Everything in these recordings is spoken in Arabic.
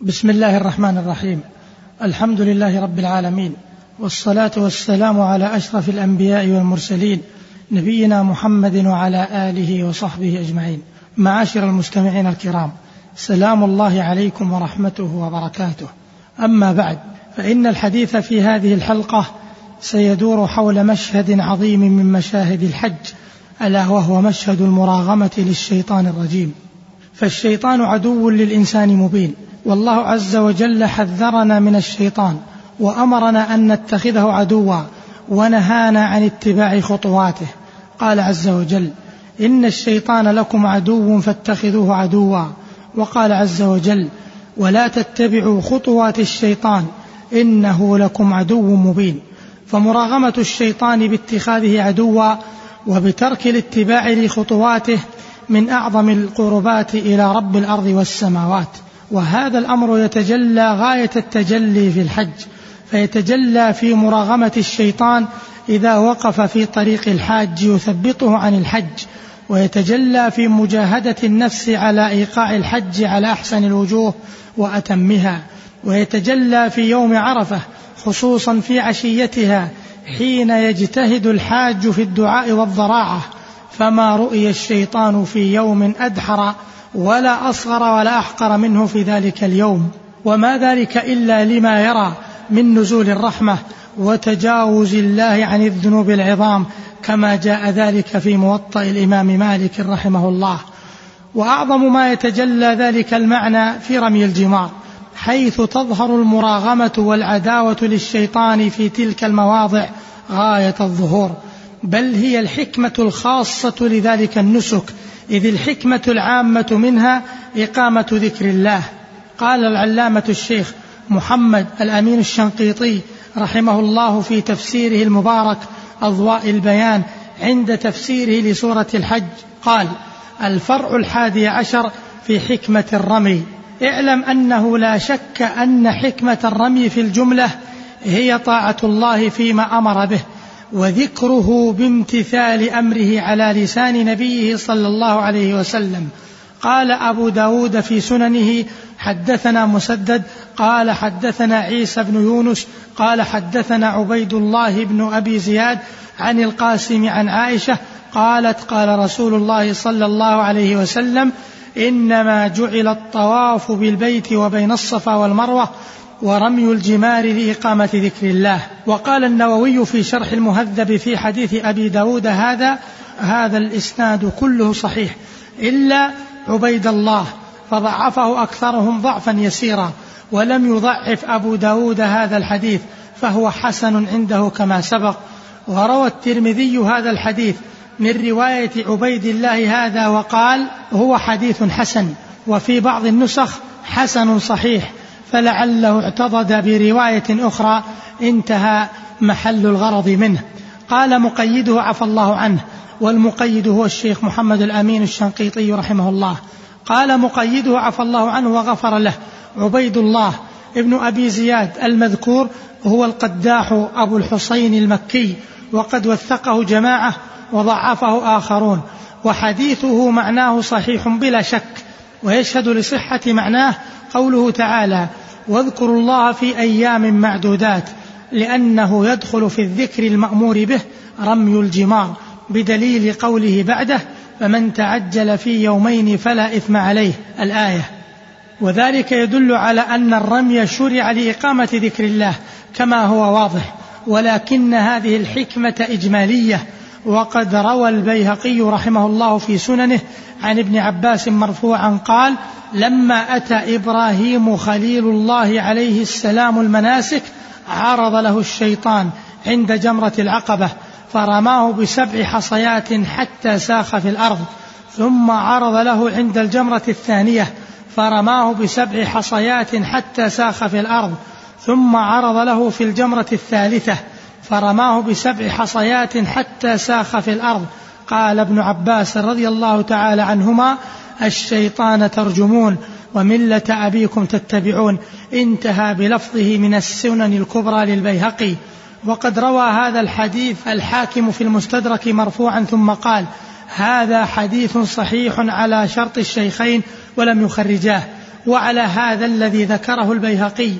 بسم الله الرحمن الرحيم. الحمد لله رب العالمين، والصلاة والسلام على أشرف الأنبياء والمرسلين، نبينا محمد وعلى آله وصحبه أجمعين. معاشر المستمعين الكرام، سلام الله عليكم ورحمته وبركاته. أما بعد، فإن الحديث في هذه الحلقة سيدور حول مشهد عظيم من مشاهد الحج، ألا وهو مشهد المراغمة للشيطان الرجيم. فالشيطان عدو للإنسان مبين، والله عز وجل حذرنا من الشيطان وأمرنا أن نتخذه عدوا ونهانا عن اتباع خطواته. قال عز وجل: إن الشيطان لكم عدو فاتخذوه عدوا. وقال عز وجل: ولا تتبعوا خطوات الشيطان إنه لكم عدو مبين. فمراغمة الشيطان باتخاذه عدوا وبترك الاتباع لخطواته من أعظم القربات إلى رب الأرض والسماوات. وهذا الأمر يتجلى غاية التجلي في الحج، فيتجلى في مراغمة الشيطان إذا وقف في طريق الحاج يثبطه عن الحج، ويتجلى في مجاهدة النفس على إيقاع الحج على أحسن الوجوه وأتمها، ويتجلى في يوم عرفة خصوصا في عشيتها حين يجتهد الحاج في الدعاء والضراعة. فما رؤي الشيطان في يوم أدحر ولا أصغر ولا أحقر منه في ذلك اليوم، وما ذلك إلا لما يرى من نزول الرحمة وتجاوز الله عن الذنوب العظام، كما جاء ذلك في موطأ الإمام مالك رحمه الله. وأعظم ما يتجلى ذلك المعنى في رمي الجمار، حيث تظهر المراغمة والعداوة للشيطان في تلك المواضع غاية الظهور، بل هي الحكمة الخاصة لذلك النسك، إذ الحكمة العامة منها إقامة ذكر الله. قال العلامة الشيخ محمد الأمين الشنقيطي رحمه الله في تفسيره المبارك أضواء البيان عند تفسيره لسورة الحج، قال: الفرع 11 في حكمة الرمي: اعلم أنه لا شك أن حكمة الرمي في الجملة هي طاعة الله فيما أمر به، وذكره بامتثال أمره على لسان نبيه صلى الله عليه وسلم. قال أبو داود في سننه: حدثنا مسدد قال حدثنا عيسى بن يونس قال حدثنا عبيد الله بن أبي زياد عن القاسم عن عائشة قالت: قال رسول الله صلى الله عليه وسلم: إنما جعل الطواف بالبيت وبين الصفا والمروة، ورمي الجمار لإقامة ذكر الله. وقال النووي في شرح المهذب في حديث أبي داود هذا الإسناد كله صحيح إلا عبيد الله، فضعفه أكثرهم ضعفا يسيرا، ولم يضعف أبو داود هذا الحديث، فهو حسن عنده كما سبق. وروى الترمذي هذا الحديث من رواية عبيد الله هذا وقال: هو حديث حسن، وفي بعض النسخ حسن صحيح، فلعله اعتضد برواية أخرى. انتهى محل الغرض منه. قال مقيده عفى الله عنه، والمقيد هو الشيخ محمد الأمين الشنقيطي رحمه الله. قال مقيده عفى الله عنه وغفر له: عبيد الله ابن أبي زياد المذكور هو القداح أبو الحسين المكي، وقد وثقه جماعة وضعفه آخرون، وحديثه معناه صحيح بلا شك. ويشهد لصحة معناه قوله تعالى: واذكروا الله في أيام معدودات، لأنه يدخل في الذكر المأمور به رمي الجمار، بدليل قوله بعده: فمن تعجل في يومين فلا إثم عليه، الآية. وذلك يدل على أن الرمي شرع لإقامة ذكر الله كما هو واضح، ولكن هذه الحكمة إجمالية. وقد روى البيهقي رحمه الله في سننه عن ابن عباس مرفوعا قال: لما أتى إبراهيم خليل الله عليه السلام المناسك، عرض له الشيطان عند جمرة العقبة، فرماه ب7 حصيات حتى ساخ في الأرض، ثم عرض له عند الجمرة الثانية، فرماه ب7 حصيات حتى ساخ في الأرض، ثم عرض له في الجمرة الثالثة، فرماه ب7 حصيات حتى ساخ في الأرض. قال ابن عباس رضي الله تعالى عنهما: الشيطان ترجمون وملة أبيكم تتبعون. انتهى بلفظه من السنن الكبرى للبيهقي. وقد روى هذا الحديث الحاكم في المستدرك مرفوعا ثم قال: هذا حديث صحيح على شرط الشيخين ولم يخرجاه. وعلى هذا الذي ذكره البيهقي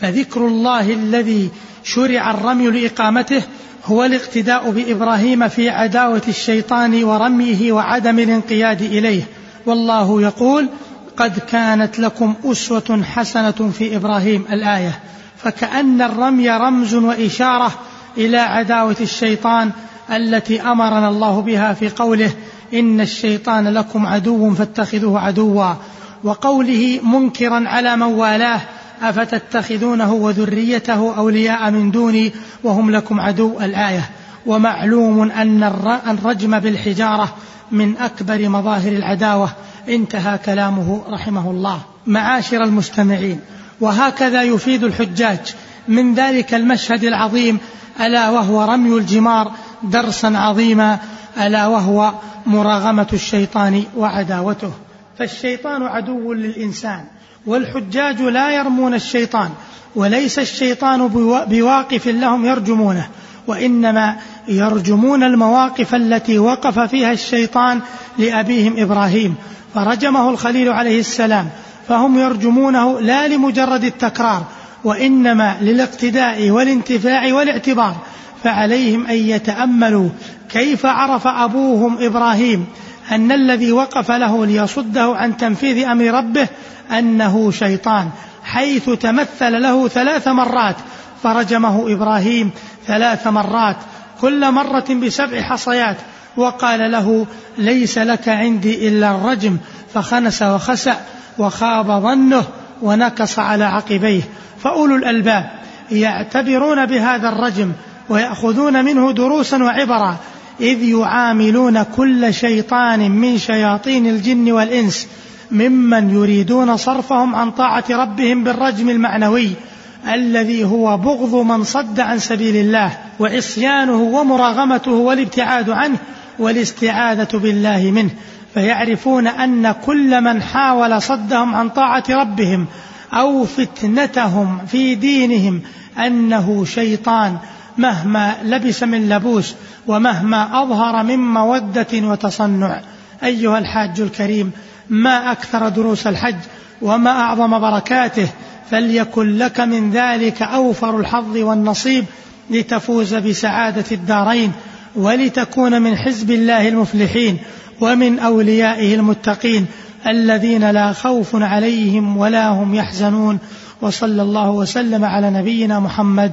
فذكر الله الذي شرع الرمي لإقامته هو الاقتداء بإبراهيم في عداوة الشيطان ورميه وعدم الانقياد إليه. والله يقول قد كانت لكم أسوة حسنة في إبراهيم الآية. فكأن الرمي رمز وإشارة إلى عداوة الشيطان التي أمرنا الله بها في قوله إن الشيطان لكم عدو فاتخذوه عدوا، وقوله منكرا على من والاه أفتتخذونه وذريته أولياء من دوني وهم لكم عدو الآية. ومعلوم أن الرجم بالحجارة من أكبر مظاهر العداوة. انتهى كلامه رحمه الله. معاشر المستمعين، وهكذا يفيد الحجاج من ذلك المشهد العظيم ألا وهو رمي الجمار درسا عظيما، ألا وهو مراغمة الشيطان وعداوته. فالشيطان عدو للإنسان، والحجاج لا يرمون الشيطان، وليس الشيطان بواقف لهم يرجمونه، وإنما يرجمون المواقف التي وقف فيها الشيطان لأبيهم إبراهيم فرجمه الخليل عليه السلام، فهم يرجمونه لا لمجرد التكرار وإنما للاقتداء والانتفاع والاعتبار. فعليهم أن يتأملوا كيف عرف أبوهم إبراهيم أن الذي وقف له ليصده عن تنفيذ أمر ربه أنه شيطان، حيث تمثل له 3 مرات فرجمه إبراهيم 3 مرات كل مرة ب7 حصيات، وقال له ليس لك عندي إلا الرجم، فخنس وخسأ وخاب ظنه ونكص على عقبيه. فأولو الألباب يعتبرون بهذا الرجم ويأخذون منه دروسا وعبرا، إذ يعاملون كل شيطان من شياطين الجن والإنس ممن يريدون صرفهم عن طاعة ربهم بالرجم المعنوي الذي هو بغض من صد عن سبيل الله وعصيانه ومراغمته والابتعاد عنه والاستعاذة بالله منه. فيعرفون أن كل من حاول صدهم عن طاعة ربهم أو فتنتهم في دينهم أنه شيطان، مهما لبس من لبوس ومهما أظهر من مودة وتصنع. أيها الحاج الكريم، ما أكثر دروس الحج وما أعظم بركاته، فليكن لك من ذلك أوفر الحظ والنصيب لتفوز بسعادة الدارين ولتكون من حزب الله المفلحين ومن أوليائه المتقين الذين لا خوف عليهم ولا هم يحزنون. وصلى الله وسلم على نبينا محمد،